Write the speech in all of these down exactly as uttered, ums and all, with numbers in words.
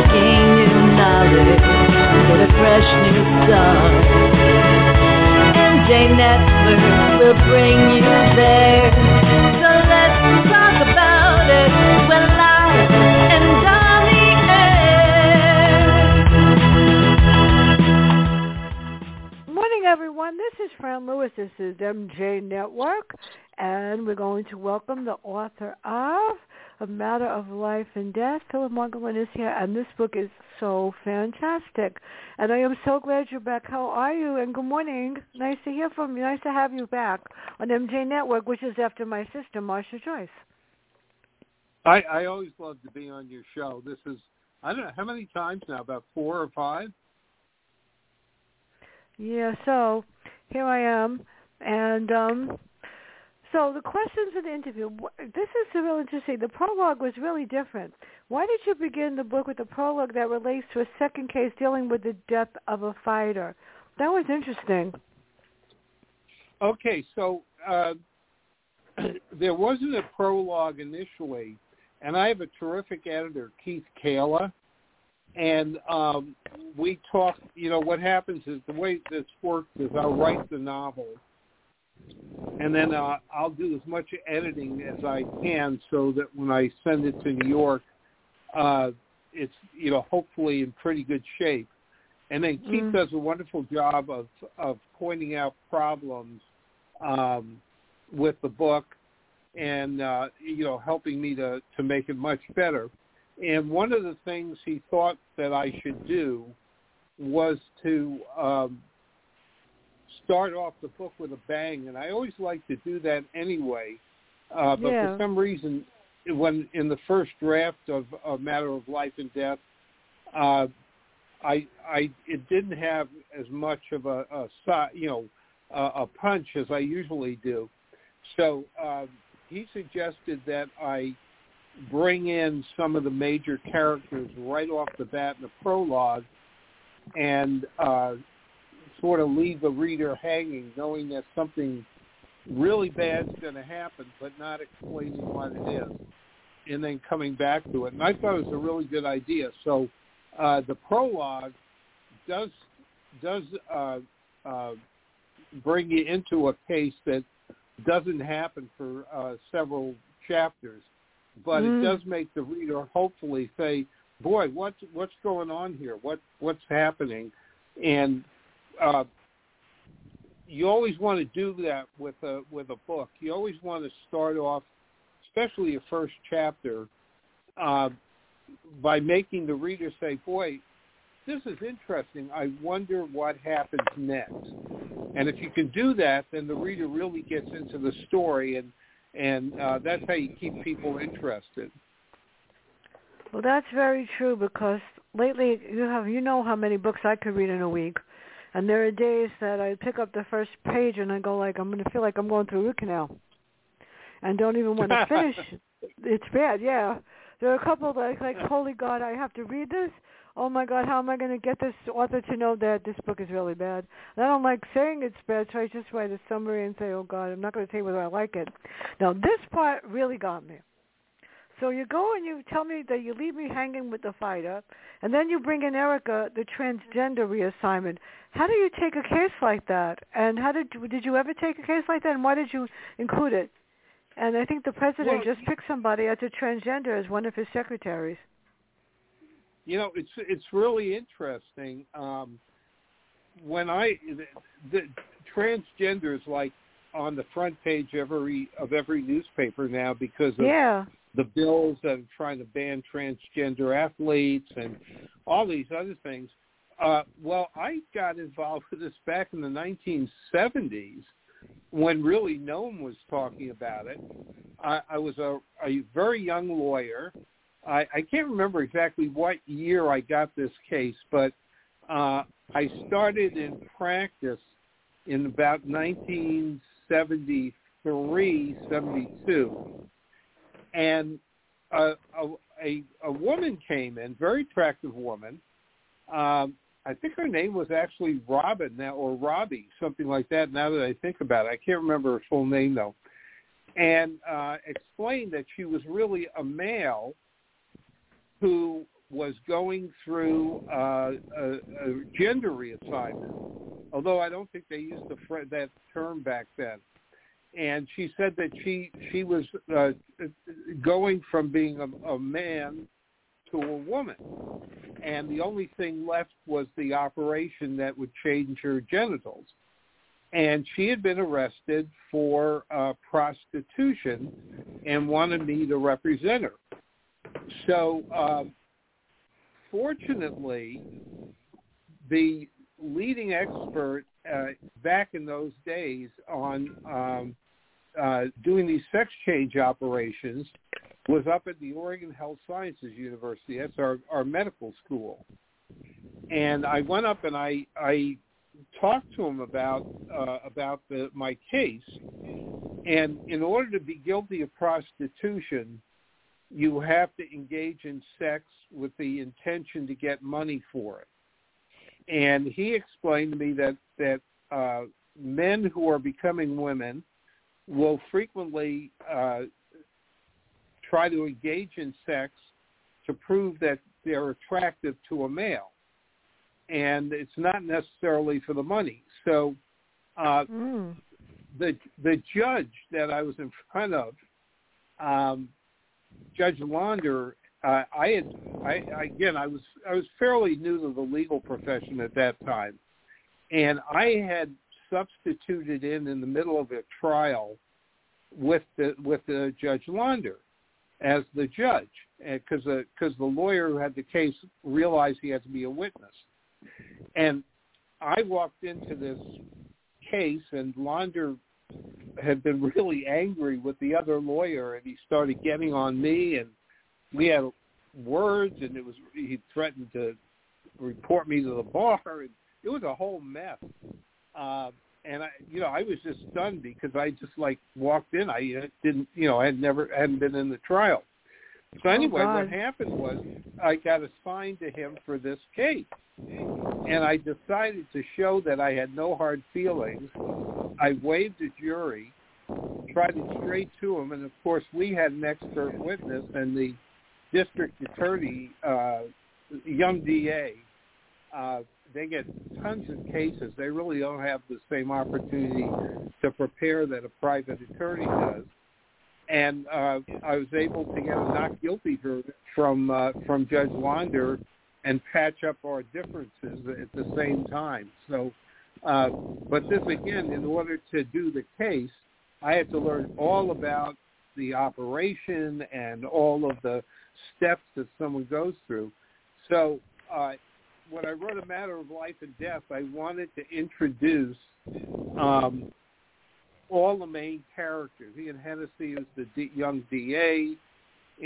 Gain new knowledge, get a fresh new start. M J Network will bring you there. So let's talk about it when live and on the air. Morning, everyone. This is Fran Lewis. This is M J Network, and we're going to welcome the author of A Matter of Life and Death. Phillip Margolin is here, and this book is so fantastic. And I am so glad you're back. How are you? And good morning. Nice to hear from you. Nice to have you back on M J Network, which is after my sister, Marsha Joyce. I, I always love to be on your show. This is, I don't know, how many times now? About four or five? Yeah, so here I am. And, um... So the questions of the interview, this is real interesting. The prologue was really different. Why did you begin the book with a prologue that relates to a second case dealing with the death of a fighter? That was interesting. Okay, so uh, there wasn't a prologue initially, and I have a terrific editor, Keith Kahla, and um, we talked, you know, what happens is the way this works is I'll write the novel, and then uh, I'll do as much editing as I can so that when I send it to New York, uh, it's, you know, hopefully in pretty good shape. And then Keith mm. does a wonderful job of, of pointing out problems um, with the book and, uh, you know, helping me to, to make it much better. And one of the things he thought that I should do was to um, – start off the book with a bang, and I always like to do that anyway. Uh, but yeah. for some reason, when in the first draft of A Matter of Life and Death, uh, I, I it didn't have as much of a, a you know a, a punch as I usually do. So uh, he suggested that I bring in some of the major characters right off the bat in the prologue, and uh, sort of leave the reader hanging, knowing that something really bad's going to happen, but not explaining what it is, and then coming back to it. And I thought it was a really good idea. So uh, the prologue does does uh, uh, bring you into a case that doesn't happen for uh, several chapters, but mm. it does make the reader hopefully say, boy, what's, what's going on here? What What's happening? And Uh, you always want to do that with a with a book. You always want to start off, especially your first chapter, uh, by making the reader say, boy, this is interesting. I wonder what happens next. And if you can do that, then the reader really gets into the story, and, and uh, that's how you keep people interested. Well, that's very true, because lately you have you know how many books I could read in a week. And there are days that I pick up the first page and I go like, I'm going to feel like I'm going through root canal and don't even want to finish. It's bad, yeah. There are a couple that I like, holy God, I have to read this? Oh, my God, how am I going to get this author to know that this book is really bad? And I don't like saying it's bad, so I just write a summary and say, oh, God, I'm not going to say whether I like it. Now, this part really got me. So you go and you tell me that you leave me hanging with the fighter, and then you bring in Erica, the transgender reassignment. How do you take a case like that? And how did you, did you ever take a case like that, and why did you include it? And I think the president well, just picked somebody as a transgender as one of his secretaries. You know, it's it's really interesting. Um, when I the, the transgender is like on the front page every of every newspaper now because of yeah. the bills that are trying to ban transgender athletes and all these other things. Uh, well, I got involved with this back in the nineteen seventies when really no one was talking about it. I, I was a, a very young lawyer, I, I can't remember exactly what year I got this case, but uh, I started in practice in about nineteen seventy-three, seventy-two, and a, a, a woman came in, very attractive woman. Um, I think her name was actually Robin now, or Robbie, something like that, now that I think about it. I can't remember her full name, though. And uh, explained that she was really a male who was going through uh, a, a gender reassignment, although I don't think they used the fr- that term back then. And she said that she she was uh, going from being a, a man to a woman, and the only thing left was the operation that would change her genitals. And she had been arrested for uh, prostitution and wanted me to represent her. So um, fortunately, the leading expert uh, back in those days on um, uh, doing these sex change operations was up at the Oregon Health Sciences University. That's our, our medical school. And I went up and I... I talked to him about uh, about the, my case, and in order to be guilty of prostitution, you have to engage in sex with the intention to get money for it. And he explained to me that that uh, men who are becoming women will frequently uh, try to engage in sex to prove that they're attractive to a male. And it's not necessarily for the money. So uh, mm. the the judge that I was in front of, um, Judge Launder, uh, I had I, again I was I was fairly new to the legal profession at that time, and I had substituted in in the middle of a trial with the with the Judge Launder as the judge, because the because the lawyer who had the case realized he had to be a witness. And I walked into this case, and Launder had been really angry with the other lawyer, and he started getting on me, and we had words, and it was he threatened to report me to the bar, and it was a whole mess. Uh, and I, you know, I was just stunned because I just like walked in. I didn't, you know, I had never hadn't been in the trial. So anyway, oh, what happened was I got assigned to him for this case, and I decided to show that I had no hard feelings. I waived a jury, tried it straight to him, and of course we had an expert witness, and the district attorney, uh, young D A, uh, they get tons of cases. They really don't have the same opportunity to prepare that a private attorney does. And uh, I was able to get a not guilty verdict from uh, from Judge Launder and patch up our differences at the same time. So, uh, but this again, in order to do the case, I had to learn all about the operation and all of the steps that someone goes through. So, uh, when I wrote A Matter of Life and Death, I wanted to introduce Um, all the main characters. Ian Hennessy is the D- young D A,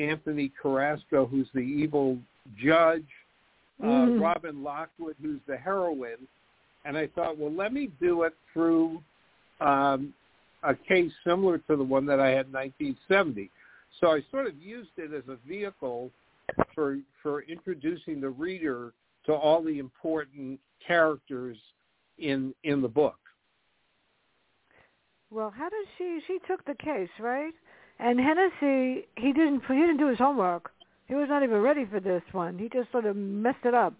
Anthony Carrasco, who's the evil judge, uh, mm. Robin Lockwood, who's the heroine. And I thought, well, let me do it through um, a case similar to the one that I had in nineteen seventy. So I sort of used it as a vehicle for for introducing the reader to all the important characters in in the book. Well, how did she, she took the case, right? And Hennessy, he didn't, he didn't do his homework. He was not even ready for this one. He just sort of messed it up.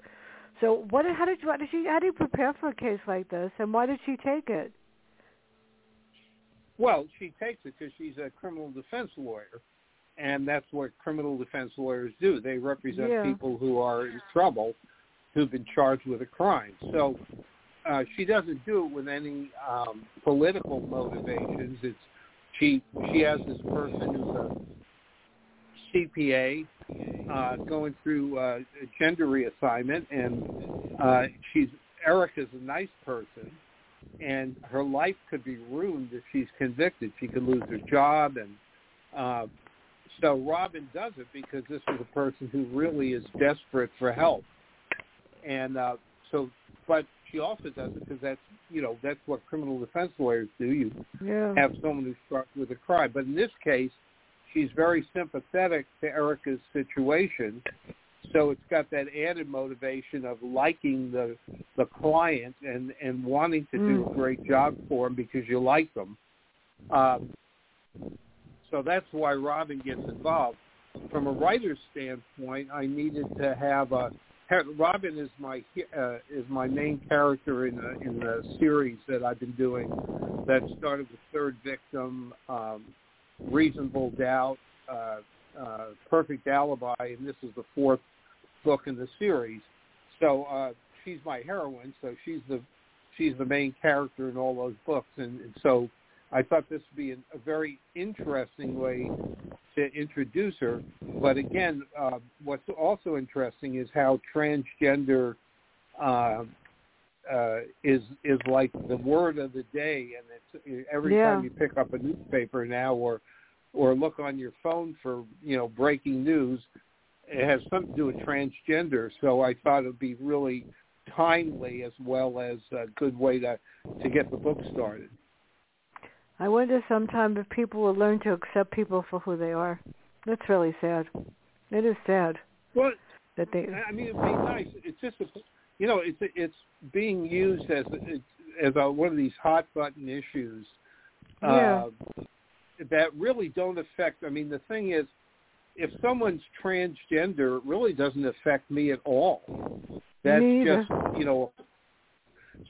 So what, how did, what did she, how do you prepare for a case like this, and why did she take it? Well, she takes it because she's a criminal defense lawyer, and that's what criminal defense lawyers do. They represent yeah. people who are in trouble, who've been charged with a crime. So Uh, she doesn't do it with any um, political motivations. It's she she has this person who's a C P A uh, going through uh, gender reassignment, and uh, she's Erica's a nice person, and her life could be ruined if she's convicted. She could lose her job, and uh, So Robin does it because this is a person who really is desperate for help. And uh, so, but she also does it because that's, you know, that's what criminal defense lawyers do. You yeah. have someone who's struck with a crime. But in this case, she's very sympathetic to Erica's situation. So it's got that added motivation of liking the the client and, and wanting to do a great job for them because you like them. Um, so that's why Robin gets involved. From a writer's standpoint, I needed to have a Robin is my uh, is my main character in the, in the series that I've been doing that started with Third Victim, um, Reasonable Doubt, uh, uh, Perfect Alibi, and this is the fourth book in the series. So uh, she's my heroine, so she's the she's the main character in all those books, and, and so I thought this would be an, a very interesting way to introduce her. But again, uh, what's also interesting is how transgender uh, uh, is is like the word of the day, and it's every yeah. time you pick up a newspaper now or or look on your phone for, you know, breaking news, it has something to do with transgender. So I thought it would be really timely as well as a good way to, to get the book started. I wonder sometime if people will learn to accept people for who they are. That's really sad. It is sad. Well, that they. I mean, it'd be nice. It's just, a, you know, it's it's being used as as a, one of these hot button issues uh, yeah. that really don't affect. I mean, the thing is, if someone's transgender, it really doesn't affect me at all. That's just, you know.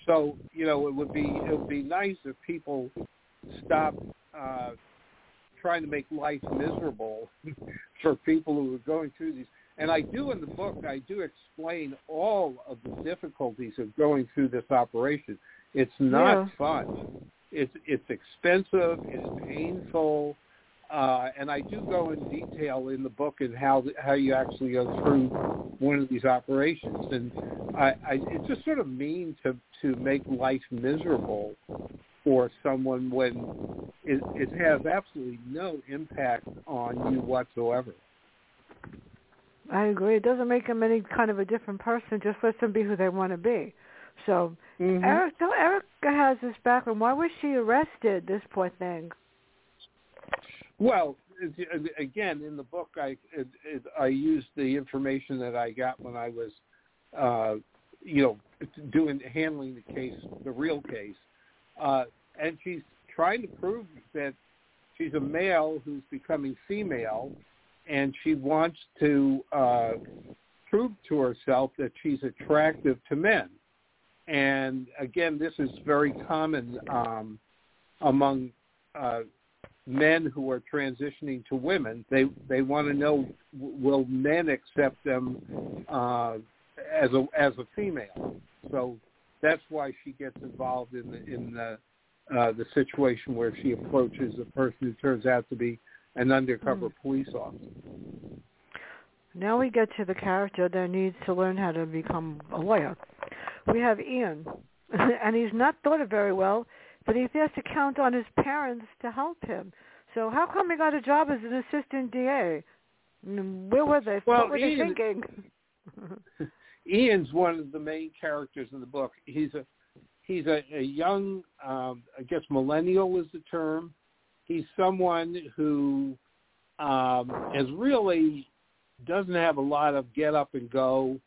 So you know, it would be it would be nice if people stop uh, trying to make life miserable for people who are going through these. And I do in the book, I do explain all of the difficulties of going through this operation. It's not yeah. fun. It's it's expensive. It's painful. Uh, and I do go in detail in the book in how how you actually go through one of these operations. And I, I, it's just sort of mean to, to make life miserable for someone when it, it has absolutely no impact on you whatsoever. I agree. It doesn't make them any kind of a different person. Just lets them be who they want to be. So, mm-hmm. Erica, so Erica has this background. Why was she arrested, this poor thing? Well, again, in the book, I it, it, I used the information that I got when I was, uh, you know, doing handling the case, the real case. Uh, and she's trying to prove that she's a male who's becoming female, and she wants to uh, prove to herself that she's attractive to men. And again, this is very common um, among uh, men who are transitioning to women. They they want to know, will men accept them uh, as a as a female? So that's why she gets involved in the in the, uh, the situation where she approaches a person who turns out to be an undercover mm. police officer. Now we get to the character that needs to learn how to become a lawyer. We have Ian, and he's not thought of very well, but he has to count on his parents to help him. So how come he got a job as an assistant D A? Where were they? Well, what were Ian, they thinking? Ian's one of the main characters in the book. He's a he's a, a young, um, I guess millennial is the term. He's someone who um, is really doesn't have a lot of get up and go.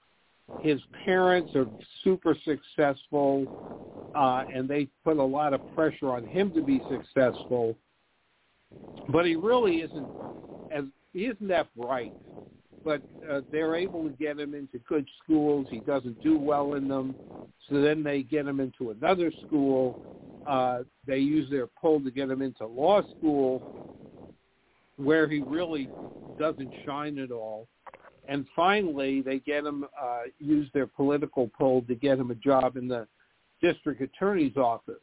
His parents are super successful, uh, and they put a lot of pressure on him to be successful. But he really isn't as he isn't that bright. But uh, they're able to get him into good schools. He doesn't do well in them. So then they get him into another school. Uh, they use their pull to get him into law school, where he really doesn't shine at all. And finally, they get him, uh, use their political pull to get him a job in the district attorney's office.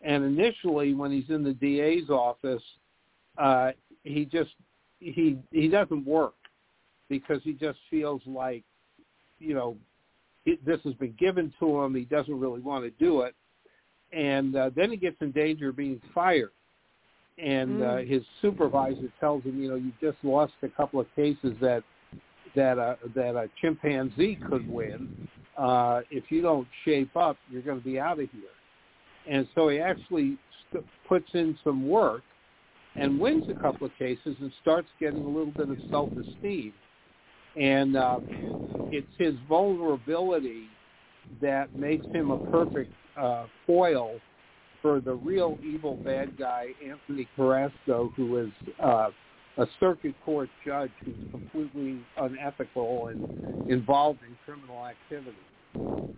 And initially, when he's in the D A's office, uh, he just he he doesn't work, because he just feels like, you know, it, this has been given to him. He doesn't really want to do it. And uh, then he gets in danger of being fired. and mm. uh, his supervisor tells him, you know, you just lost a couple of cases that that a, that a chimpanzee could win. Uh, if you don't shape up, you're going to be out of here. And so he actually st- puts in some work and wins a couple of cases and starts getting a little bit of self-esteem. And uh, it's his vulnerability that makes him a perfect uh, foil for the real evil bad guy, Anthony Carrasco, who is uh, a circuit court judge who's completely unethical and involved in criminal activity.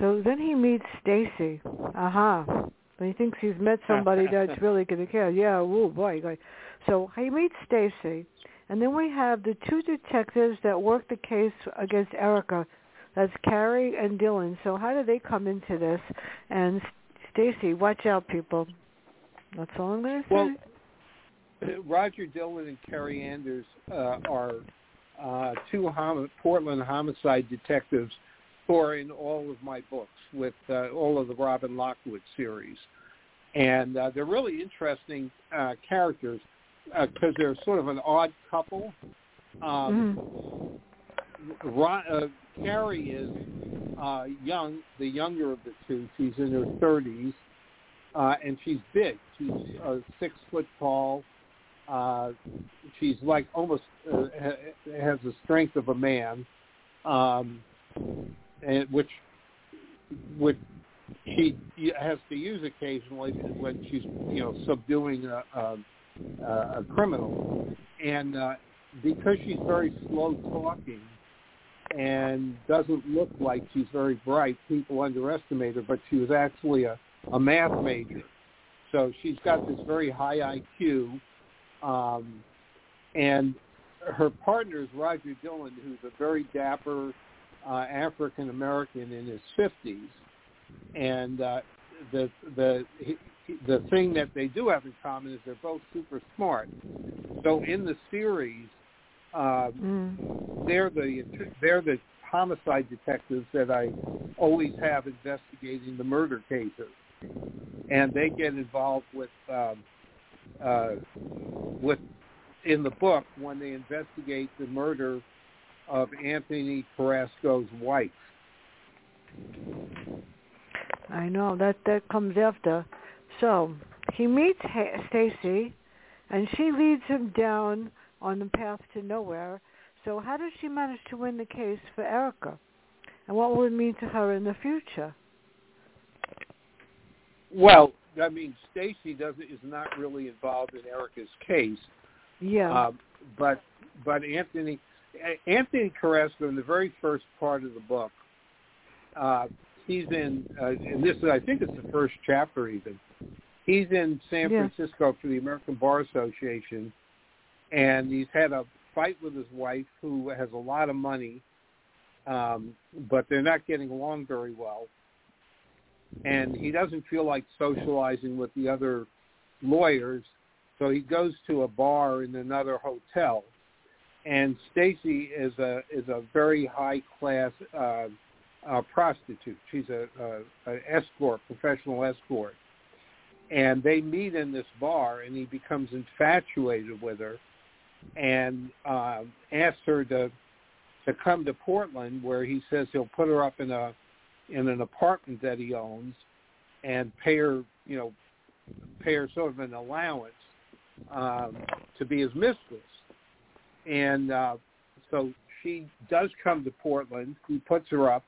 So then he meets Stacy. Aha. Uh-huh. He thinks he's met somebody that's really going to care. Yeah, oh boy. So he meets Stacy. And then we have the two detectives that work the case against Erica. That's Carrie and Dillon. So how do they come into this? And Stacy, watch out, people. That's all I'm going to well, say. Roger Dillon and Carrie Anders uh, are uh, two hom- Portland homicide detectives who are in all of my books with uh, all of the Robin Lockwood series. And uh, they're really interesting uh, characters because uh, they're sort of an odd couple. Um, mm. Ron, uh, Carrie is uh, young, the younger of the two. She's in her thirties, uh, and she's big. She's uh, six foot tall. Uh, she's like almost uh, ha- has the strength of a man, um, and which which she has to use occasionally when she's you know subduing a, a, a criminal, and uh, because she's very slow talking and doesn't look like she's very bright, people underestimate her, but she was actually a, a math major. So she's got this very high I Q. Um, and her partner is Roger Dillon, who's a very dapper uh, African-American in his fifties. And uh, the, the, the thing that they do have in common is they're both super smart. So in the series, Um, mm. They're the they're the homicide detectives that I always have investigating the murder cases, and they get involved with um, uh, with in the book when they investigate the murder of Anthony Carrasco's wife. I know that that comes after. So he meets Stacy, and she leads him down on the path to nowhere. So how did she manage to win the case for Erica? And what will it mean to her in the future? Well, I mean, Stacy doesn't is not really involved in Erica's case. Yeah. Uh, but but Anthony Anthony Carrasco, in the very first part of the book, uh, he's in, uh, and this is, I think it's the first chapter even, he's in San yeah. Francisco for the American Bar Association, and he's had a fight with his wife, who has a lot of money, um, but they're not getting along very well. And he doesn't feel like socializing with the other lawyers, so he goes to a bar in another hotel. And Stacy is a is a very high class uh, uh, prostitute. She's a, a, a escort, professional escort. And they meet in this bar, and he becomes infatuated with her, and uh, asks her to to come to Portland, where he says he'll put her up in a in an apartment that he owns, and pay her, you know, pay her sort of an allowance um, to be his mistress. And uh, so she does come to Portland. He puts her up,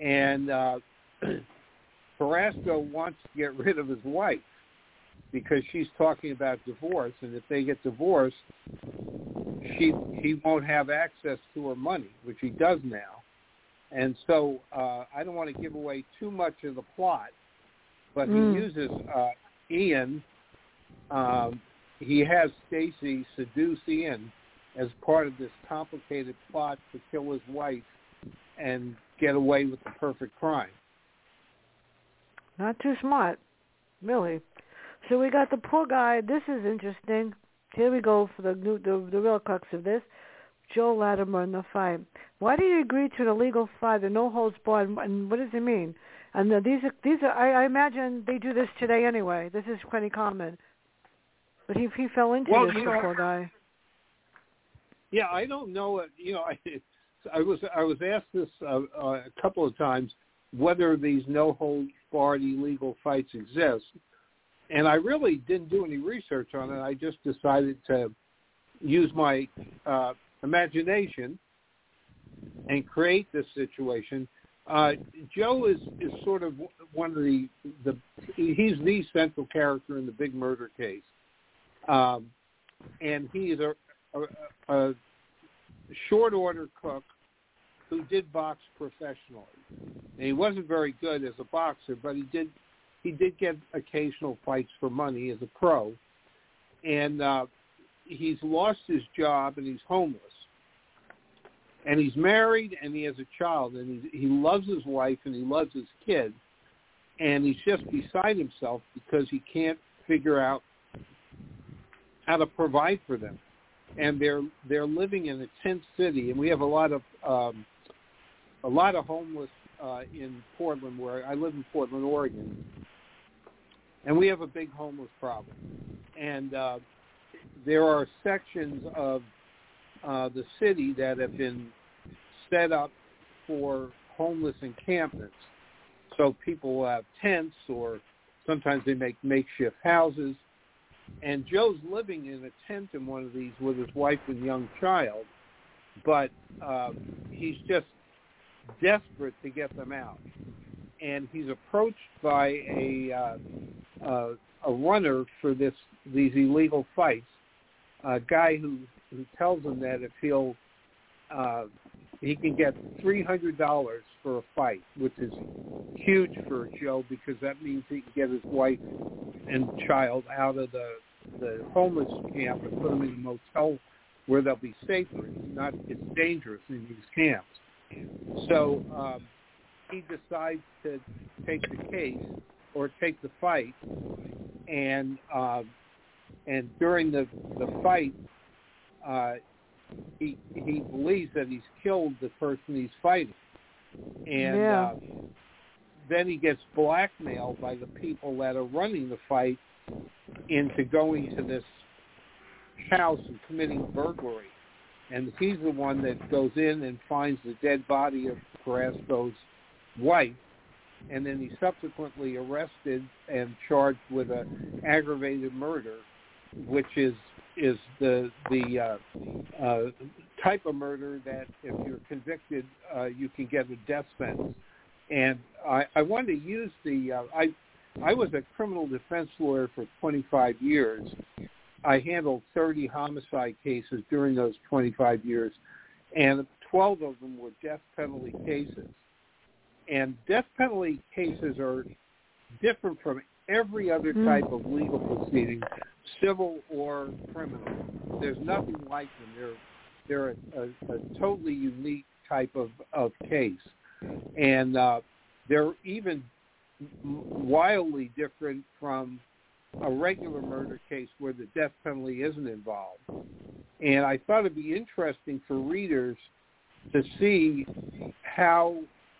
and uh, Carrasco wants to get rid of his wife because she's talking about divorce, and if they get divorced, she he won't have access to her money, which he does now. And so uh, I don't want to give away too much of the plot, but mm. he uses uh, Ian. Um, he has Stacy seduce Ian as part of this complicated plot to kill his wife and get away with the perfect crime. Not too smart, really. So we got the poor guy. This is interesting. Here we go for the new, the, the real crux of this. Joe Lattimore in the fight. Why did he agree to an illegal fight, the no-holds-barred, and what does it mean? And the, these are, these are, I, I imagine they do this today anyway. This is pretty common. But he he fell into well, this, you know, poor guy. Yeah, I don't know. You know, I, I was I was asked this uh, uh, a couple of times whether these no-hold-barred illegal fights exist, and I really didn't do any research on it. I just decided to use my uh, imagination and create this situation. Uh, Joe is, is sort of one of the, the he's the central character in the big murder case, um, and he's a, a, a short order cook who did box professionally. And he wasn't very good as a boxer, but he did he did get occasional fights for money as a pro, and uh, he's lost his job and he's homeless. And he's married, and he has a child, and he, he loves his wife, and he loves his kid, and he's just beside himself because he can't figure out how to provide for them. And they're they're living in a tent city, and we have a lot of um, a lot of homeless uh, in Portland, where I live in Portland, Oregon, and we have a big homeless problem. And uh, there are sections of Uh, the city that have been set up for homeless encampments. So people will have tents, or sometimes they make makeshift houses. And Joe's living in a tent in one of these with his wife and young child, but uh, he's just desperate to get them out. And he's approached by a uh, uh, a runner for this these illegal fights, a guy who who tells him that if he'll, uh, he can get three hundred dollars for a fight, which is huge for Joe because that means he can get his wife and child out of the, the homeless camp and put them in a motel where they'll be safer. It's not, it's dangerous in these camps. So um, he decides to take the case or take the fight, and uh, and during the, the fight, Uh, he he believes that he's killed the person he's fighting, and yeah. uh, then he gets blackmailed by the people that are running the fight into going to this house and committing burglary. And he's the one that goes in and finds the dead body of Carrasco's wife, and then he's subsequently arrested and charged with a aggravated murder, which is is the the uh, uh, type of murder that if you're convicted, uh, you can get a death sentence. And I, I wanted to use the, uh, I I was a criminal defense lawyer for twenty-five years. I handled thirty homicide cases during those twenty-five years, and twelve of them were death penalty cases. And death penalty cases are different from every other type of legal proceeding, civil or criminal. There's nothing like them. They're they're a, a, a totally unique type of, of case, and uh, they're even wildly different from a regular murder case where the death penalty isn't involved. And I thought it'd be interesting for readers to see how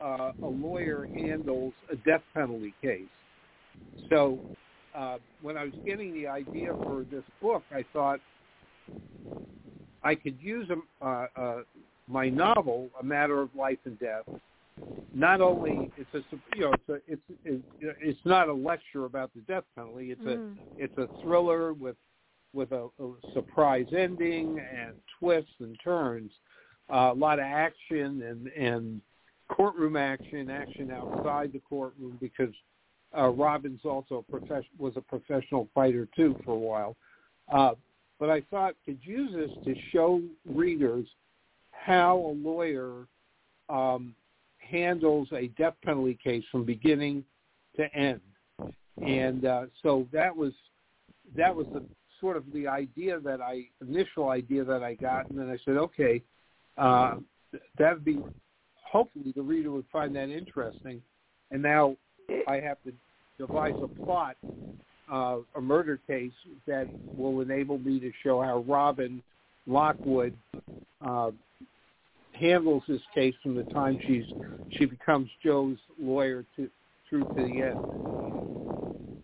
uh, a lawyer handles a death penalty case. So uh, when I was getting the idea for this book, I thought I could use a, uh, uh, my novel, A Matter of Life and Death. Not only it's a you know it's a, it's it's, it's not a lecture about the death penalty. It's mm. a it's a thriller with with a, a surprise ending and twists and turns, uh, a lot of action and and courtroom action, action outside the courtroom because. Uh, Robin's also a profession, was a professional fighter, too, for a while. Uh, but I thought I could use this to show readers how a lawyer um, handles a death penalty case from beginning to end. And uh, so that was that was the, sort of the idea that I, initial idea that I got. And then I said, okay, uh, that would be, hopefully the reader would find that interesting. And now I have to devise a plot, uh, a murder case that will enable me to show how Robin Lockwood uh, handles this case from the time she's she becomes Joe's lawyer to through to the end.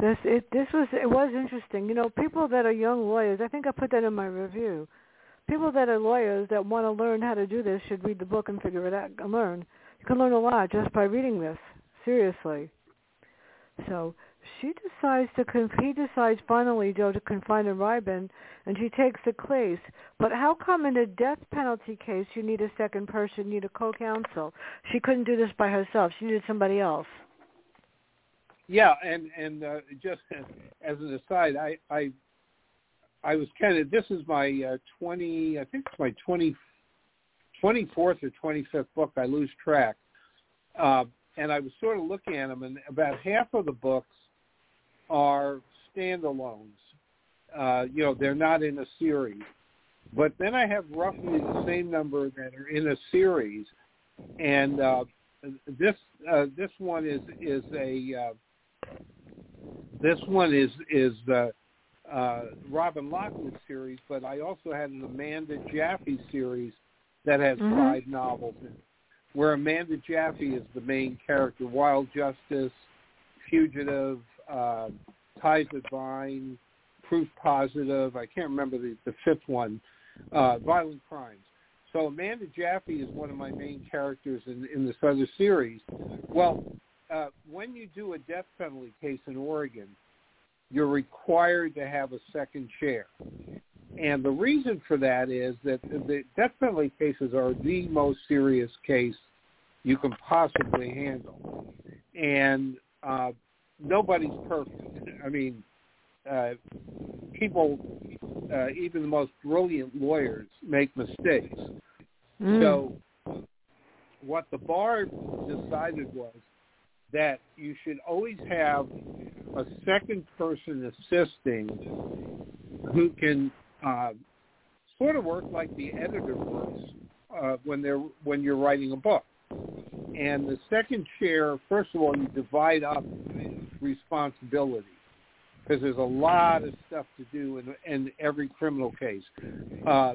This it this was it was interesting. You know, people that are young lawyers, I think I put that in my review. People that are lawyers that want to learn how to do this should read the book and figure it out and learn. You can learn a lot just by reading this. Seriously. So she decides to, he decides finally, Joe, to confine in Robin, and she takes the case. But how come in a death penalty case you need a second person, you need a co-counsel? She couldn't do this by herself. She needed somebody else. Yeah, and, and uh, just as an aside, I I, I was kind of, this is my uh, twenty, I think it's my twenty, twenty-fourth or twenty-fifth book. I lose track. Uh, and I was sort of looking at them, and about half of the books are standalones. Uh, you know, they're not in a series. But then I have roughly the same number that are in a series, and uh, this uh, this one is is a uh, this one is is the uh, Robin Lockwood series. But I also had an Amanda Jaffe series that has mm-hmm. five novels in it, where Amanda Jaffe is the main character. Wild Justice, Fugitive, Uh, Ties of Vine, Proof Positive, I can't remember the, the fifth one, uh, Violent Crimes. So Amanda Jaffe is one of my main characters in, in this other series. Well, uh, when you do a death penalty case in Oregon, you're required to have a second chair. And the reason for that is that the death penalty cases are the most serious case you can possibly handle. And uh nobody's perfect. I mean, uh, people, uh, even the most brilliant lawyers, make mistakes. Mm. So what the bar decided was that you should always have a second person assisting who can uh, sort of work like the editor works uh, when they're when you're writing a book. And the second chair, first of all, you divide up responsibility, because there's a lot of stuff to do in, in every criminal case. Uh,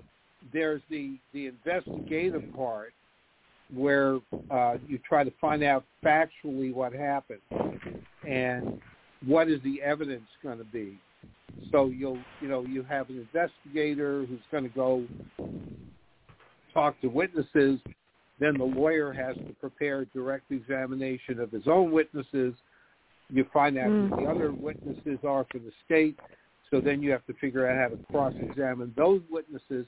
there's the, the investigative part where uh, you try to find out factually what happened and what is the evidence going to be. So you'll, you know, you have an investigator who's going to go talk to witnesses. Then the lawyer has to prepare direct examination of his own witnesses. You find out mm. who the other witnesses are for the state, so then you have to figure out how to cross-examine those witnesses.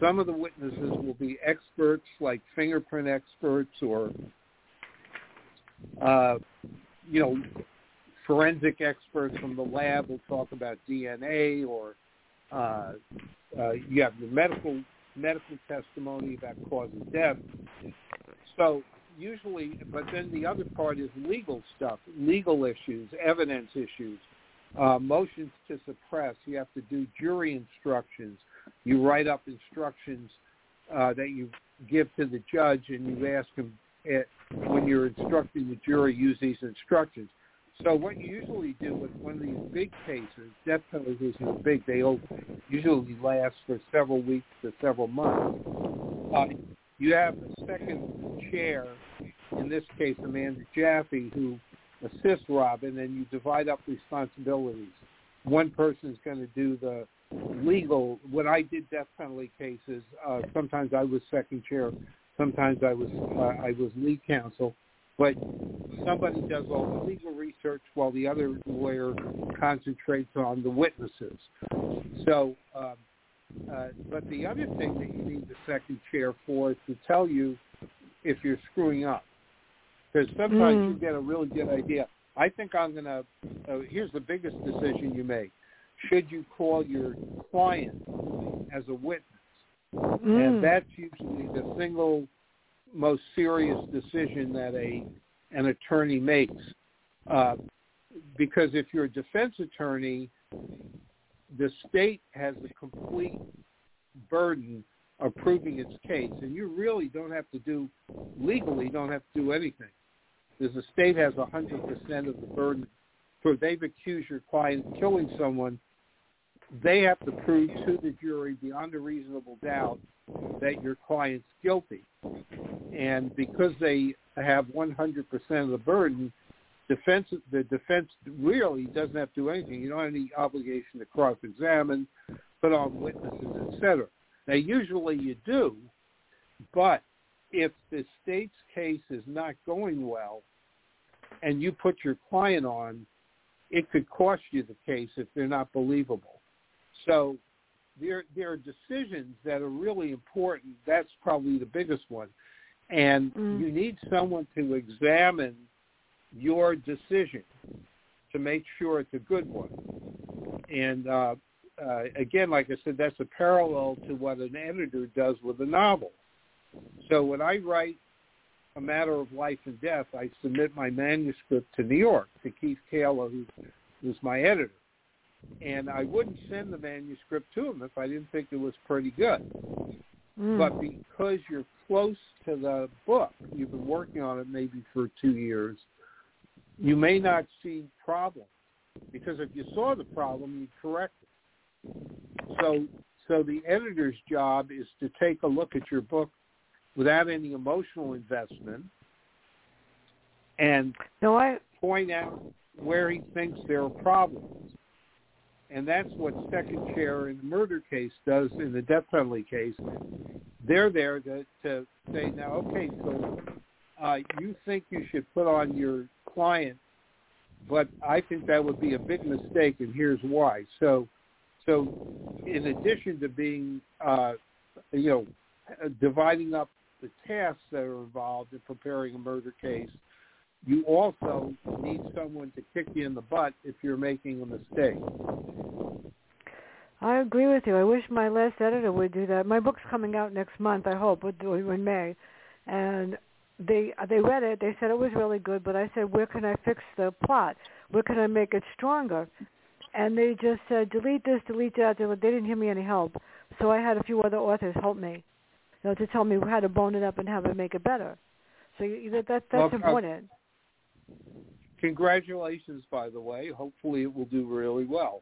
Some of the witnesses will be experts, like fingerprint experts or, uh, you know, forensic experts from the lab will talk about D N A, or uh, uh, you have the medical medical testimony about cause of death. So usually, but then the other part is legal stuff, legal issues, evidence issues, uh, motions to suppress. You have to do jury instructions. You write up instructions uh, that you give to the judge, and you ask him at, when you're instructing the jury, use these instructions. So what you usually do with one of these big cases, death penalty cases are big. They usually last for several weeks to several months. Uh, You have a second chair, in this case Amanda Jaffe, who assists Robin, and you divide up responsibilities. One person is going to do the legal. When I did death penalty cases, uh, sometimes I was second chair, sometimes I was uh, I was lead counsel, but somebody does all the legal research while the other lawyer concentrates on the witnesses. So. Um, Uh, but the other thing that you need the second chair for is to tell you if you're screwing up. Because sometimes mm. you get a really good idea. I think I'm going to, uh, here's the biggest decision you make. Should you call your client as a witness? Mm. And that's usually the single most serious decision that a an attorney makes. Uh, because if you're a defense attorney, the state has the complete burden of proving its case, and you really don't have to do, legally don't have to do anything. Because the state has one hundred percent of the burden. So they've accused your client of killing someone. They have to prove to the jury beyond a reasonable doubt that your client's guilty. And because they have one hundred percent of the burden, defense, the defense really doesn't have to do anything. You don't have any obligation to cross-examine, put on witnesses, et cetera. Now, usually you do, but if the state's case is not going well and you put your client on, it could cost you the case if they're not believable. So there, there are decisions that are really important. That's probably the biggest one. And mm. you need someone to examine your decision to make sure it's a good one. And uh, uh, again, like I said, that's a parallel to what an editor does with a novel. So when I write A Matter of Life and Death, I submit my manuscript to New York, to Keith Kahla, who was my editor. And I wouldn't send the manuscript to him if I didn't think it was pretty good. Mm. But because you're close to the book, you've been working on it maybe for two years, you may not see problems. Because if you saw the problem, you'd correct it. So, so the editor's job is to take a look at your book without any emotional investment, and no, I... point out where he thinks there are problems. And that's what second chair in the murder case does in the death penalty case. They're there to, to say, now, okay, so uh, you think you should put on your client, but I think that would be a big mistake, and here's why. So, so in addition to being, uh, you know, dividing up the tasks that are involved in preparing a murder case, you also need someone to kick you in the butt if you're making a mistake. I agree with you. I wish my last editor would do that. My book's coming out next month, I hope, in May. And they they read it. They said it was really good, but I said, where can I fix the plot? Where can I make it stronger? And they just said, delete this, delete that. They didn't give me any help. So I had a few other authors help me, you know, to tell me how to bone it up and how to make it better. So you, that, that that's well, important. Congratulations, by the way. Hopefully it will do really well.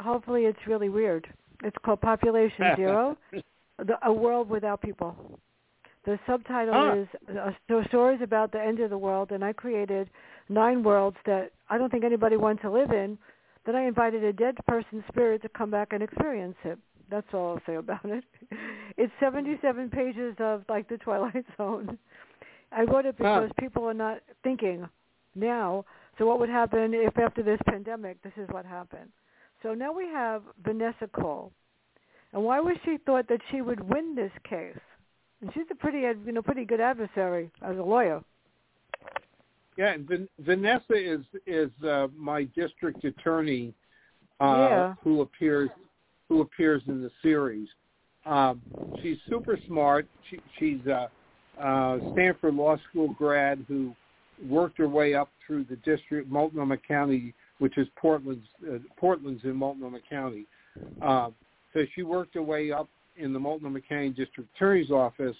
Hopefully it's really weird. It's called Population Zero, the, A World Without People. The subtitle ah. is uh, Stories About the End of the World, and I created nine worlds that I don't think anybody wants to live in. Then I invited a dead person's spirit to come back and experience it. That's all I'll say about it. It's seventy-seven pages of, like, The Twilight Zone. I wrote it because ah. people are not thinking now. So what would happen if after this pandemic, this is what happened? So now we have Vanessa Cole. And why was she thought that she would win this case? And she's a pretty, you know, pretty good adversary as a lawyer. Yeah, and Van- Vanessa is is uh, my district attorney uh, yeah. who appears who appears in the series. Um, she's super smart. She, she's a uh, Stanford Law School grad who worked her way up through the district, Multnomah County, which is Portland's, uh, Portland's in Multnomah County. Uh, so she worked her way up in the Multnomah County District Attorney's Office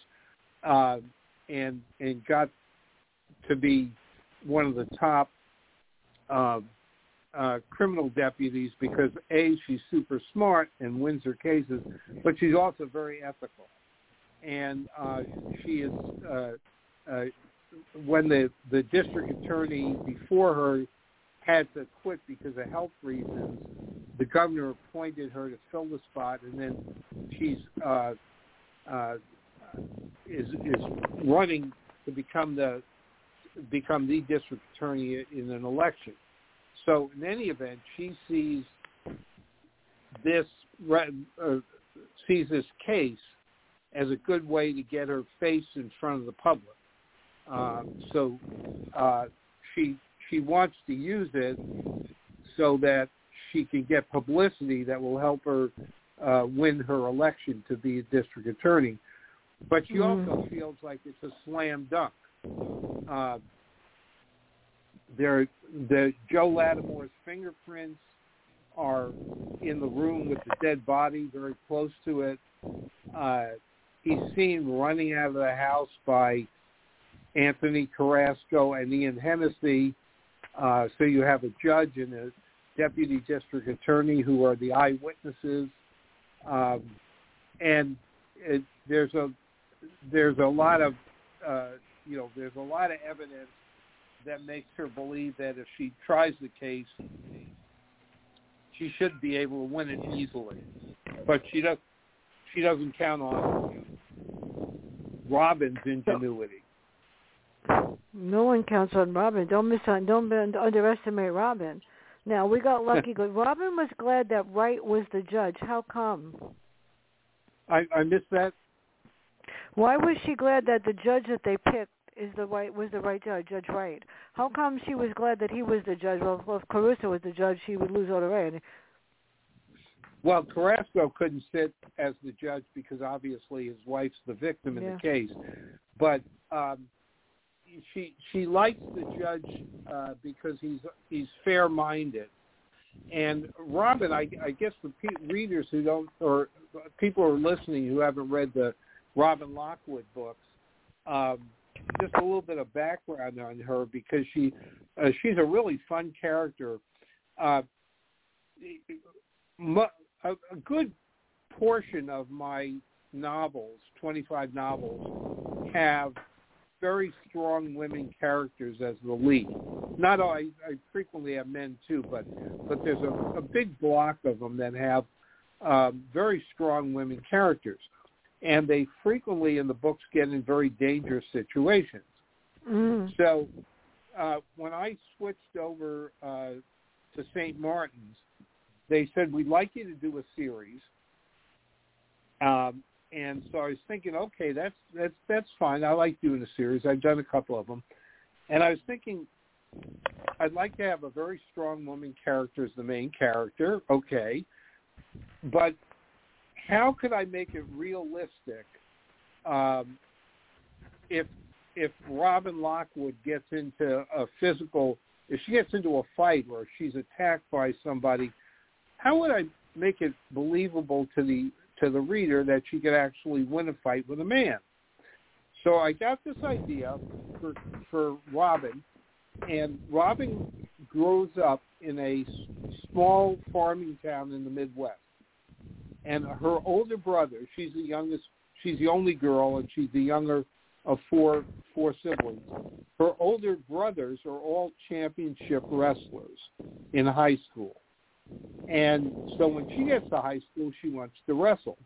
uh, and and got to be one of the top uh, uh, criminal deputies because, A, she's super smart and wins her cases, but she's also very ethical. And uh, she is, uh, uh, when the, the district attorney before her had to quit because of health reasons, the governor appointed her to fill the spot, and then she's uh, uh, is is running to become the become the district attorney in an election. So in any event, she sees this uh, sees this case as a good way to get her face in front of the public. Uh, so uh, she. She wants to use it so that she can get publicity that will help her uh, win her election to be a district attorney. But she mm-hmm. also feels like it's a slam dunk. Uh, there, the Joe Lattimore's fingerprints are in the room with the dead body, very close to it. Uh, he's seen running out of the house by Anthony Carrasco and Ian Hennessy. Uh, so you have a judge and a deputy district attorney who are the eyewitnesses, um, and it, there's a there's a lot of uh, you know there's a lot of evidence that makes her believe that if she tries the case, she should be able to win it easily. But she doesn't. She doesn't count on Robin's ingenuity. No one counts on Robin. Don't miss on. Don't underestimate Robin. Now we got lucky. Robin was glad that Wright was the judge. How come? I, I missed that. Why was she glad that the judge that they picked is the right was the right judge, Judge Wright? How come she was glad that he was the judge? Well, if Carrasco was the judge, she would lose all the way. Well, Carrasco couldn't sit as the judge because obviously his wife's the victim in yeah. the case. But um, she she likes the judge uh, because he's he's fair-minded. And Robin, I, I guess the pe- readers who don't, or people who are listening who haven't read the Robin Lockwood books, um, just a little bit of background on her because she uh, she's a really fun character. Uh, a, a good portion of my novels, twenty-five novels, have very strong women characters as the lead. Not all, I, I frequently have men too, but but there's a, a big block of them that have um, very strong women characters. And they frequently in the books get in very dangerous situations. Mm. So uh, when I switched over uh, to Saint Martin's, they said, we'd like you to do a series. Um, and so I was thinking, okay, that's, that's, that's fine. I like doing a series. I've done a couple of them. And I was thinking, I'd like to have a very strong woman character as the main character. Okay. But how could I make it realistic um, if if Robin Lockwood gets into a physical, if she gets into a fight or if she's attacked by somebody, how would I make it believable to the to the reader that she could actually win a fight with a man? So I got this idea for for Robin, and Robin grows up in a small farming town in the Midwest. And her older brother, she's the youngest, she's the only girl, and she's the younger of four four siblings. Her older brothers are all championship wrestlers in high school. And so when she gets to high school, she wants to wrestle.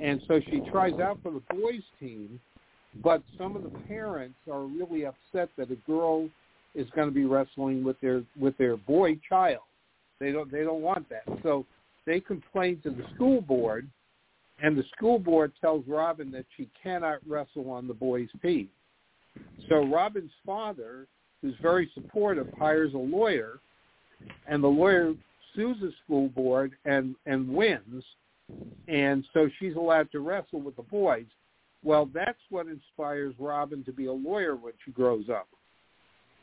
And so she tries out for the boys' team, but some of the parents are really upset that a girl is going to be wrestling with their with their boy child. They don't they don't want that. So they complain to the school board, and the school board tells Robin that she cannot wrestle on the boys' team. So Robin's father, who's very supportive, hires a lawyer, and the lawyer sues the school board and, and wins, and so she's allowed to wrestle with the boys. Well, that's what inspires Robin to be a lawyer when she grows up.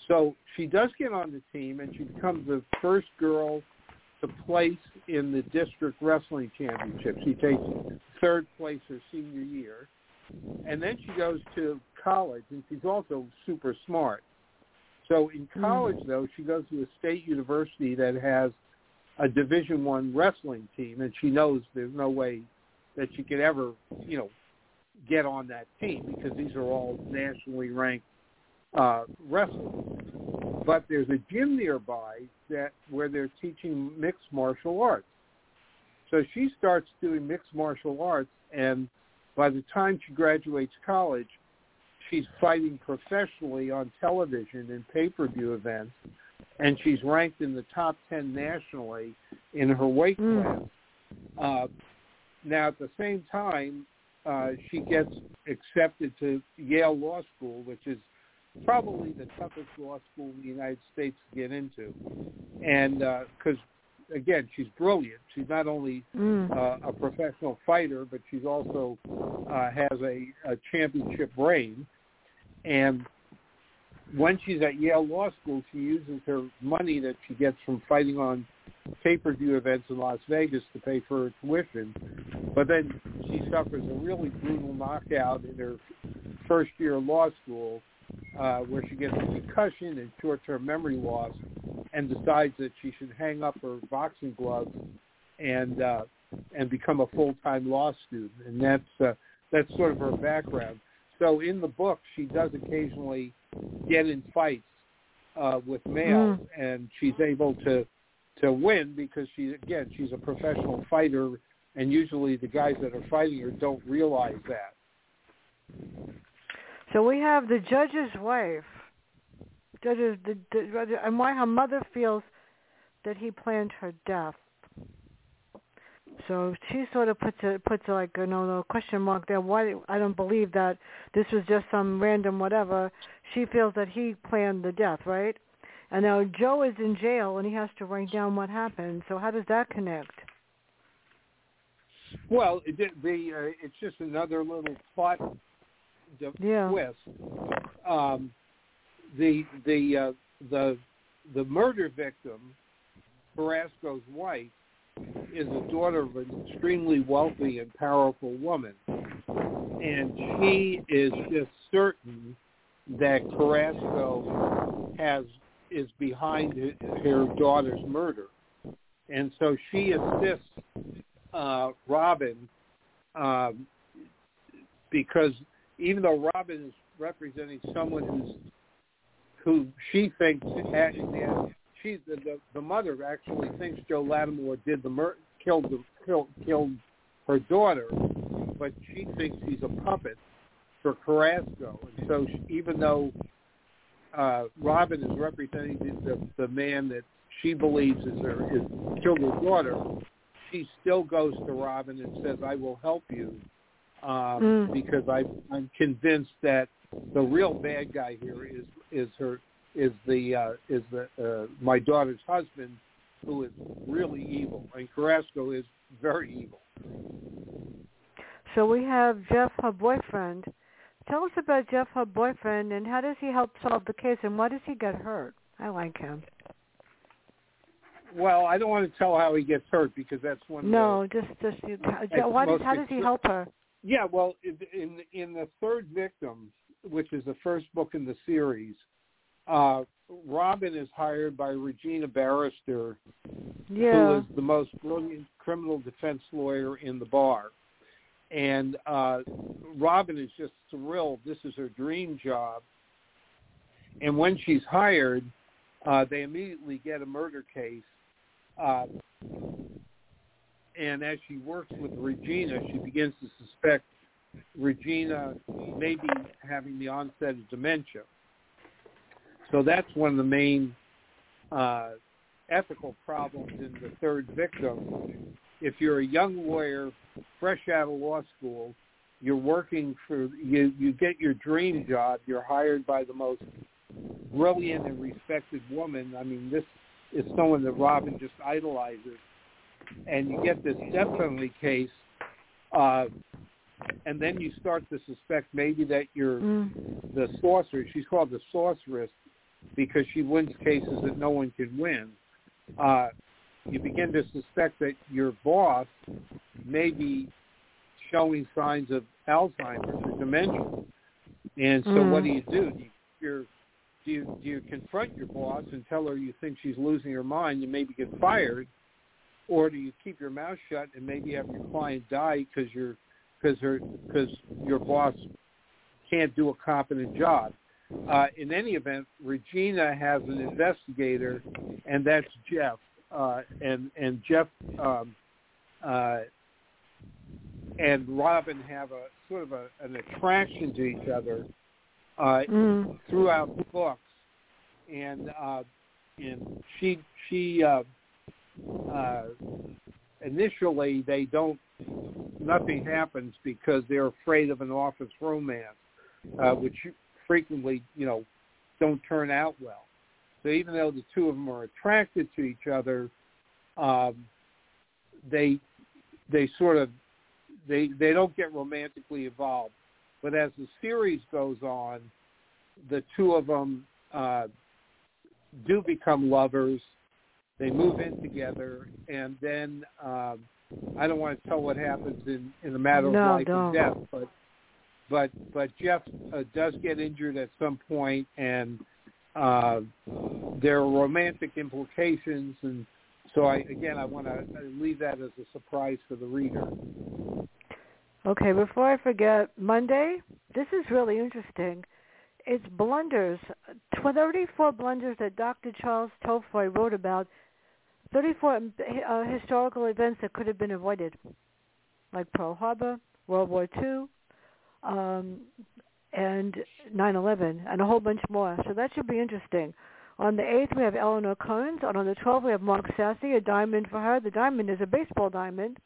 So she does get on the team, and she becomes the first girl to place in the district wrestling championship. She takes third place her senior year. And then she goes to college, and she's also super smart. So in college, though, she goes to a state university that has a Division One wrestling team, and she knows there's no way that she could ever, you know, get on that team because these are all nationally ranked uh, wrestlers. But there's a gym nearby that where they're teaching mixed martial arts. So she starts doing mixed martial arts, and by the time she graduates college, she's fighting professionally on television and pay-per-view events, and she's ranked in the top ten nationally in her weight class. Mm. Uh, now, at the same time, uh, she gets accepted to Yale Law School, which is probably the toughest law school in the United States to get into. And because, uh, again, she's brilliant. She's not only mm. uh, a professional fighter, but she's also uh, has a, a championship brain. And when she's at Yale Law School, she uses her money that she gets from fighting on pay-per-view events in Las Vegas to pay for her tuition. But then she suffers a really brutal knockout in her first year of law school, Uh, where she gets a concussion and short-term memory loss and decides that she should hang up her boxing gloves and uh, and become a full-time law student. And that's, uh, that's sort of her background. So in the book, she does occasionally get in fights uh, with males, mm. and she's able to to win because she again she's a professional fighter, and usually the guys that are fighting her don't realize that. So we have the judge's wife, judge's, the, the, and why her mother feels that he planned her death. So she sort of puts a, puts a, like a no no question mark there. Why I don't believe that this was just some random whatever. She feels that he planned the death, right? And now Joe is in jail and he has to write down what happened. So how does that connect? Well, it, the uh, it's just another little plot twist. Yeah. Um, the the uh, the the murder victim, Carrasco's wife, is the daughter of an extremely wealthy and powerful woman, and she is just certain that Carrasco has is behind her daughter's murder, and so she assists uh, Robin um, because even though Robin is representing someone who's who she thinks has, she's the, the the mother actually thinks Joe Lattimore did the mur- killed the killed, killed her daughter, but she thinks he's a puppet for Carrasco. And so she, even though uh, Robin is representing the, the man that she believes is her is killed her daughter, she still goes to Robin and says, "I will help you," um, mm. because I, I'm convinced that the real bad guy here is is her. Is the uh, is the uh, my daughter's husband, who is really evil, and Carrasco is very evil. So we have Jeff, her boyfriend. Tell us about Jeff, her boyfriend, and how does he help solve the case, and why does he get hurt? I like him. Well, I don't want to tell how he gets hurt because that's one. No, of the, just just you, why does how does he help her? Yeah, well, in in the Third Victim, which is the first book in the series. Uh, Robin is hired by Regina Barrister, yeah. who is the most brilliant criminal defense lawyer in the bar. And uh, Robin is just thrilled. This is her dream job. And when she's hired, uh, they immediately get a murder case. Uh, and as she works with Regina, she begins to suspect Regina may be having the onset of dementia. So that's one of the main uh, ethical problems in the Third Victim. If you're a young lawyer, fresh out of law school, you're working for you. You get your dream job. You're hired by the most brilliant and respected woman. I mean, this is someone that Robin just idolizes, and you get this death penalty case. Uh, And then you start to suspect maybe that you're mm. the sorcerer. She's called the sorceress because she wins cases that no one can win. Uh, you begin to suspect that your boss may be showing signs of Alzheimer's or dementia. And so mm. what do you do? Do you, you're, do, you, do you confront your boss and tell her you think she's losing her mind and maybe get fired? Or do you keep your mouth shut and maybe have your client die because you're because her, because your boss can't do a competent job? Uh, in any event, Regina has an investigator, and that's Jeff. Uh, and and Jeff um, uh, and Robin have a sort of a, an attraction to each other uh, mm. throughout the books, and uh, and she she uh, uh, initially they don't. Nothing happens because they're afraid of an office romance, uh, which frequently, you know, don't turn out well. So even though the two of them are attracted to each other, um, they they sort of they they don't get romantically involved. But as the series goes on, the two of them uh, do become lovers. They move in together, and then. Um, I don't want to tell what happens in, in a matter of no, life don't. and death, but but but Jeff uh, does get injured at some point, and uh, there are romantic implications, and so I again I want to leave that as a surprise for the reader. Okay, before I forget, Monday. This is really interesting. its blunders, thirty-four blunders that Doctor Charles Tolfoy wrote about, thirty-four uh, historical events that could have been avoided, like Pearl Harbor, World War Two, um, and nine eleven, and a whole bunch more. So that should be interesting. On the eighth, we have Eleanor Cohen's. And on the twelfth, we have Mark Sassy, a diamond for her. The diamond is a baseball diamond.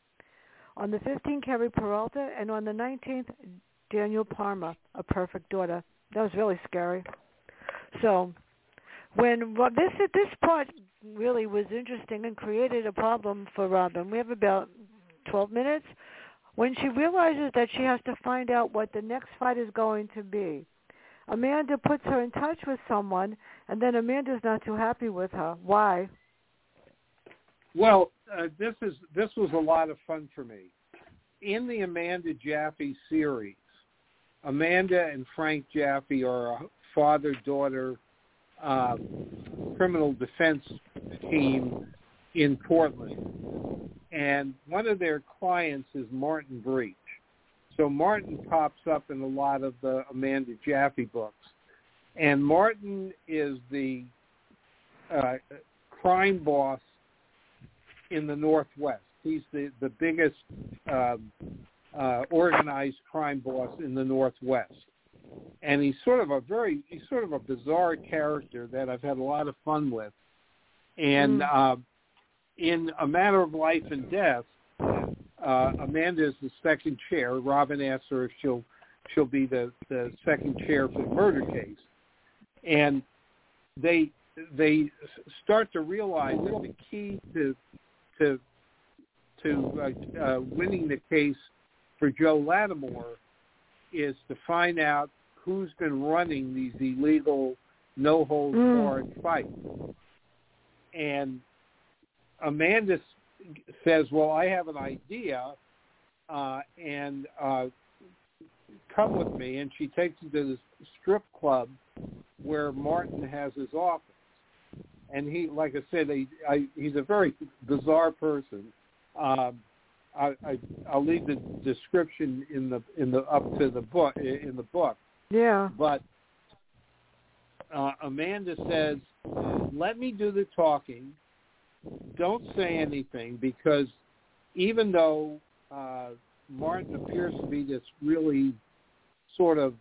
On the fifteenth, Carrie Peralta. And on the nineteenth, Daniel Parma, a perfect daughter. That was really scary. So when well, this this part really was interesting and created a problem for Robin. We have about twelve minutes. When she realizes that she has to find out what the next fight is going to be, Amanda puts her in touch with someone, and then Amanda's not too happy with her. Why? Well, uh, this is this was a lot of fun for me. In the Amanda Jaffe series, Amanda and Frank Jaffe are a father-daughter uh, criminal defense team in Portland. And one of their clients is Martin Breach. So Martin pops up in a lot of the Amanda Jaffe books. And Martin is the uh, crime boss in the Northwest. He's the, the biggest uh, uh, organized crime boss in the Northwest. And he's sort of a very, he's sort of a bizarre character that I've had a lot of fun with. And uh, in A Matter of Life and Death, Uh, Amanda is the second chair. Robin asks her if she'll she'll be the, the second chair for the murder case, and they they start to realize that the key to to to uh, uh, winning the case for Joe Lattimore is to find out who's been running these illegal no holds barred mm. fights. And Amanda says, well, I have an idea, uh, and uh, come with me. And she takes him to this strip club where Martin has his office. And he, like I said, he, I, he's a very bizarre person. Um, I, I, I'll leave the description in the in the up to the book in the book. Yeah. But uh, Amanda says, "Let me do the talking. Don't say anything," because even though uh, Martin appears to be this really sort of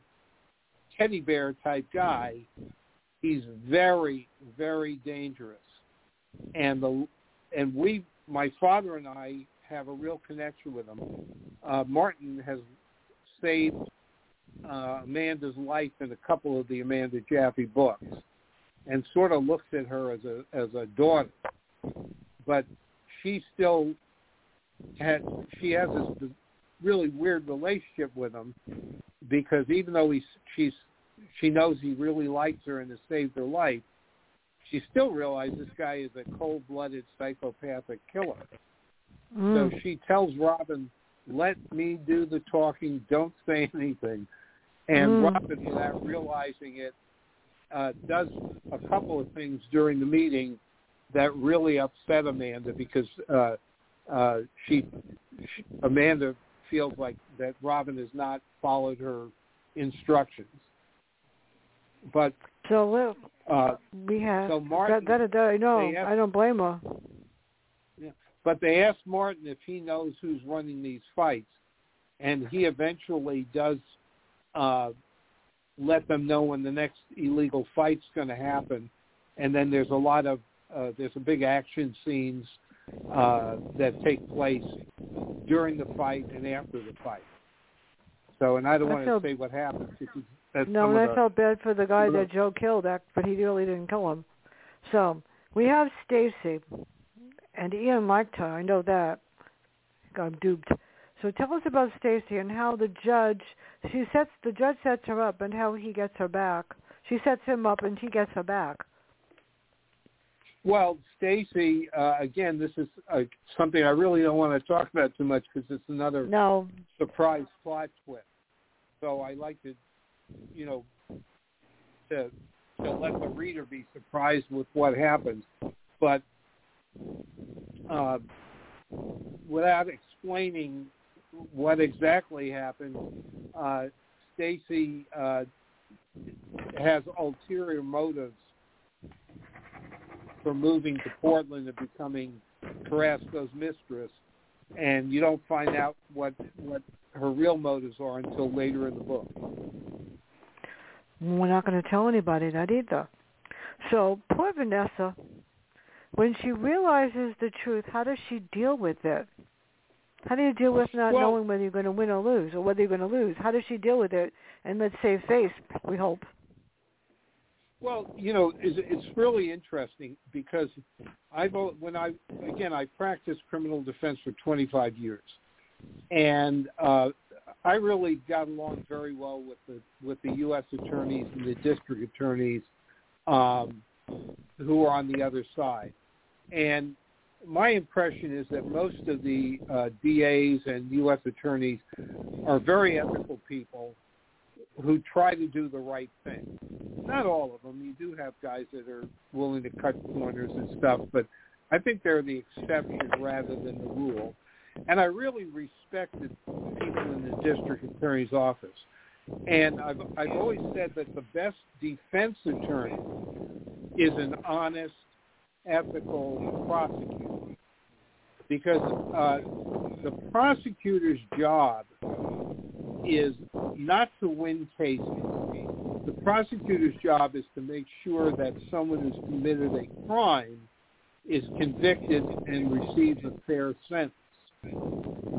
teddy bear type guy, he's very, very dangerous. And the and we, my father and I, have a real connection with him. Uh, Martin has saved uh, Amanda's life in a couple of the Amanda Jaffe books, and sort of looks at her as a as a daughter. But she still had, she has this really weird relationship with him, because even though he, she's, she knows he really likes her and has saved her life, she still realizes this guy is a cold-blooded psychopathic killer. Mm. So she tells Robin, "Let me do the talking. Don't say anything." And mm. Robin, without realizing it, uh, does a couple of things during the meeting that really upset Amanda, because uh, uh, she, she Amanda feels like that Robin has not followed her instructions. But so uh, we have so Martin. That, that, that, no, asked, I don't blame her. Yeah, but they asked Martin if he knows who's running these fights, and he eventually does uh, let them know when the next illegal fight's going to happen, and then there's a lot of Uh, there's some big action scenes uh, that take place during the fight and after the fight. So, and I don't I want felt, to say what happens. That's no, I the, felt bad for the guy that Joe killed, but he really didn't kill him. So we have Stacy, and Ian liked her. I know that. I'm duped. So tell us about Stacy and how the judge she sets the judge sets her up, and how he gets her back. She sets him up, and he gets her back. Well, Stacy, uh, again, this is uh, something I really don't want to talk about too much, because it's another no. surprise plot twist. So I like to, you know, to to let the reader be surprised with what happens. But uh, without explaining what exactly happened, uh, Stacy uh, has ulterior motives for moving to Portland and becoming Carrasco's mistress, and you don't find out what what her real motives are until later in the book. We're not going to tell anybody that either. So poor Vanessa, when she realizes the truth, how does she deal with it? How do you deal with not well, knowing whether you're going to win or lose, or whether you're going to lose? How does she deal with it? And let's save face, we hope. Well, you know, it's, it's really interesting because I've when I again I practiced criminal defense for twenty-five years, and uh, I really got along very well with the with the U S attorneys and the district attorneys um, who are on the other side, and my impression is that most of the uh, D As and U S attorneys are very ethical people who try to do the right thing. Not all of them. You do have guys that are willing to cut corners and stuff, but I think they're the exception rather than the rule. And I really respected people in the district attorney's office. And I've, I've always said that the best defense attorney is an honest, ethical prosecutor, because uh, the prosecutor's job is not to win cases. The prosecutor's job is to make sure that someone who's committed a crime is convicted and receives a fair sentence.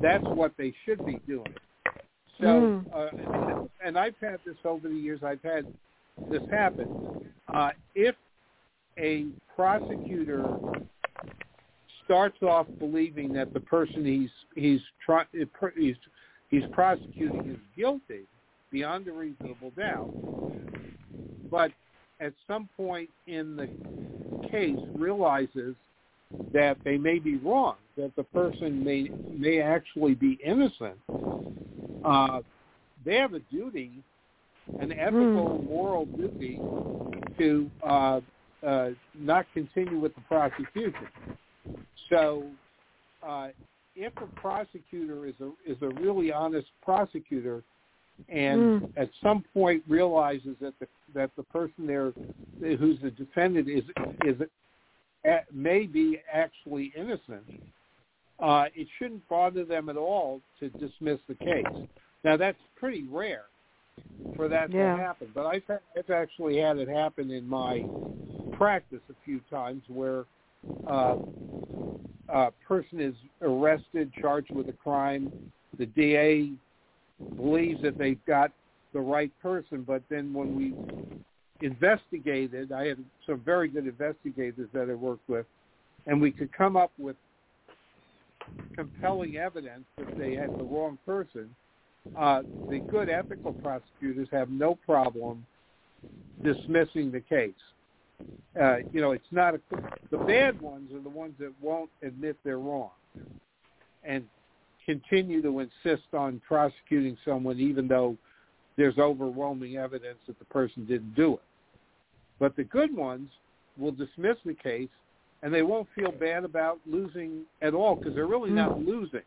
That's what they should be doing. So, mm. uh, and I've had this over the years. I've had this happen. Uh, if a prosecutor starts off believing that the person he's he's try, he's he's prosecuting is guilty beyond a reasonable doubt, but at some point in the case realizes that they may be wrong, that the person may may actually be innocent, uh, they have a duty, an ethical, mm. moral duty to uh, uh, not continue with the prosecution. So uh, if a prosecutor is a is a really honest prosecutor, and mm. at some point realizes that the that the person there, who's the defendant, is is may be actually innocent, uh, it shouldn't bother them at all to dismiss the case. Now that's pretty rare for that yeah. to happen, but I've I've actually had it happen in my practice a few times where uh, a person is arrested, charged with a crime, the D A believes that they've got the right person, but then when we investigated, I had some very good investigators that I worked with, and we could come up with compelling evidence that they had the wrong person. Uh, the good ethical prosecutors have no problem dismissing the case. Uh, you know, it's not a, the bad ones are the ones that won't admit they're wrong and continue to insist on prosecuting someone even though there's overwhelming evidence that the person didn't do it. But the good ones will dismiss the case, and they won't feel bad about losing at all because they're really not losing.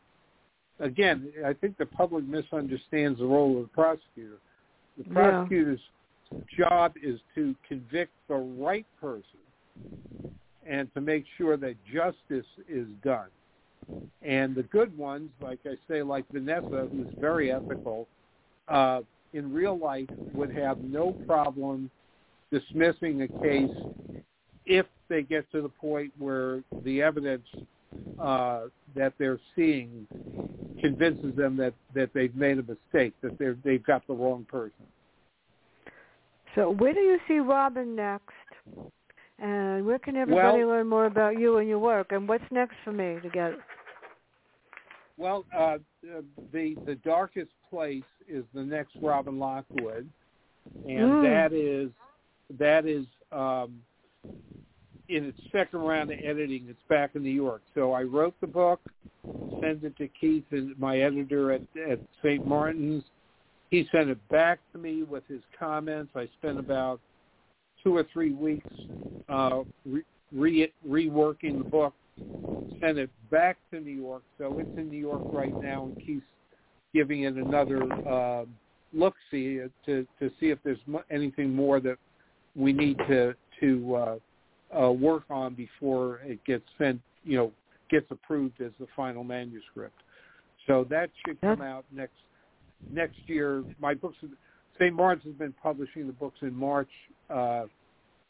Again, I think the public misunderstands the role of the prosecutor. The prosecutor's yeah. job is to convict the right person and to make sure that justice is done. And the good ones, like I say, like Vanessa, who's very ethical, uh, in real life would have no problem dismissing a case if they get to the point where the evidence uh, that they're seeing convinces them that, that they've made a mistake, that they're, they've got the wrong person. So where do you see Robin next? And where can everybody well, learn more about you and your work? And what's next for me to get? Well, uh, the the Darkest Place is the next Robin Lockwood, and mm. that is that is um, in its second round of editing. It's back in New York. So I wrote the book, sent it to Keith, and my editor at, at Saint Martin's. He sent it back to me with his comments. I spent about two or three weeks uh, re- re- reworking the book, sent it back to New York. So it's in New York right now, and Keith's giving it another uh, look-see to, to see if there's anything more that we need to to uh, uh, work on before it gets sent, you know, gets approved as the final manuscript. So that should come out next next year. My books, Saint Martin's has been publishing the books in March. Uh,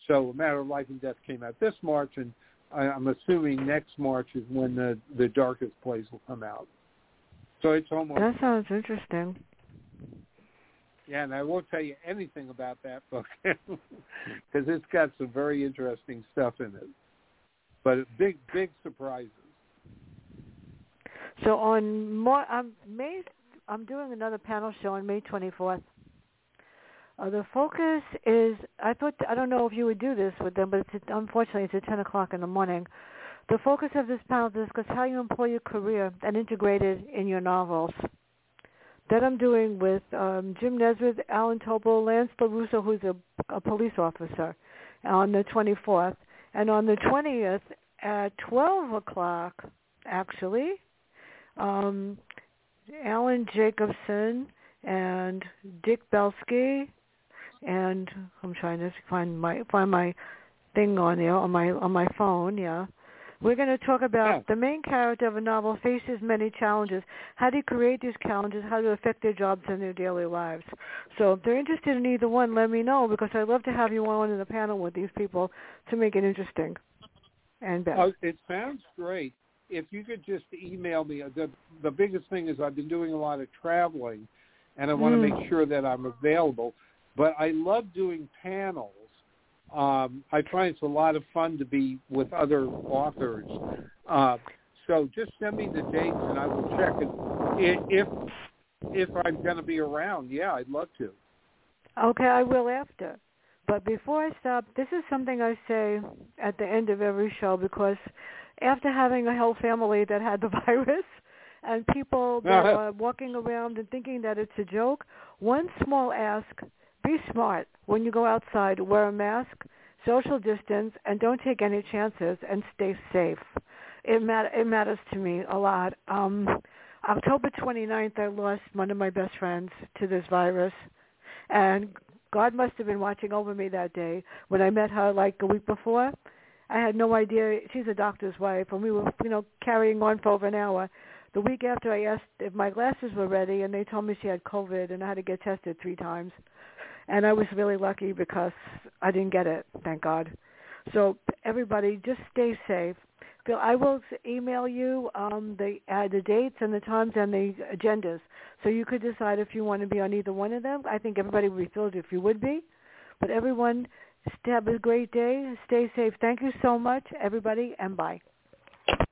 so A Matter of Life and Death came out this March, and I, I'm assuming next March is when the, the Darkest Place will come out. So it's almost... That sounds interesting. Yeah, and I won't tell you anything about that book because it's got some very interesting stuff in it. But big, big surprises. So on Mar- um, May, I'm doing another panel show on May twenty-fourth. Uh, the focus is, I thought, I don't know if you would do this with them, but it's, unfortunately it's at ten o'clock in the morning. The focus of this panel is discuss how you employ your career and integrate it in your novels. That I'm doing with um, Jim Nesbitt, Alan Tobol, Lance LaRusso, who's a, a police officer, on the twenty-fourth. And on the twentieth at twelve o'clock, actually, um, Alan Jacobson and Dick Belsky, and I'm trying to find my find my thing on there on my on my phone. Yeah, we're going to talk about oh. the main character of a novel faces many challenges. How do you create these challenges? How do they affect their jobs and their daily lives? So if they're interested in either one, let me know, because I'd love to have you on in the panel with these people to make it interesting and better. Oh, it sounds great. If you could just email me, the the biggest thing is I've been doing a lot of traveling, and I want to make sure that I'm available. But I love doing panels. Um, I find it's a lot of fun to be with other authors. Uh, so just send me the dates, and I will check it. If, if I'm going to be around, yeah, I'd love to. Okay, I will after. But before I stop, this is something I say at the end of every show, because after having a whole family that had the virus, and people that are walking around and thinking that it's a joke, one small ask, be smart when you go outside, wear a mask, social distance, and don't take any chances, and stay safe. It, matter, it matters to me a lot. Um, October twenty-ninth, I lost one of my best friends to this virus, and God must have been watching over me that day. When I met her like a week before, I had no idea. She's a doctor's wife, and we were, you know, carrying on for over an hour. The week after, I asked if my glasses were ready, and they told me she had COVID, and I had to get tested three times. And I was really lucky because I didn't get it, thank God. So everybody, just stay safe. Phil, I will email you um, the uh, the dates and the times and the agendas, so you could decide if you want to be on either one of them. I think everybody would be thrilled if you would be. But everyone, have a great day. Stay safe. Thank you so much, everybody, and bye.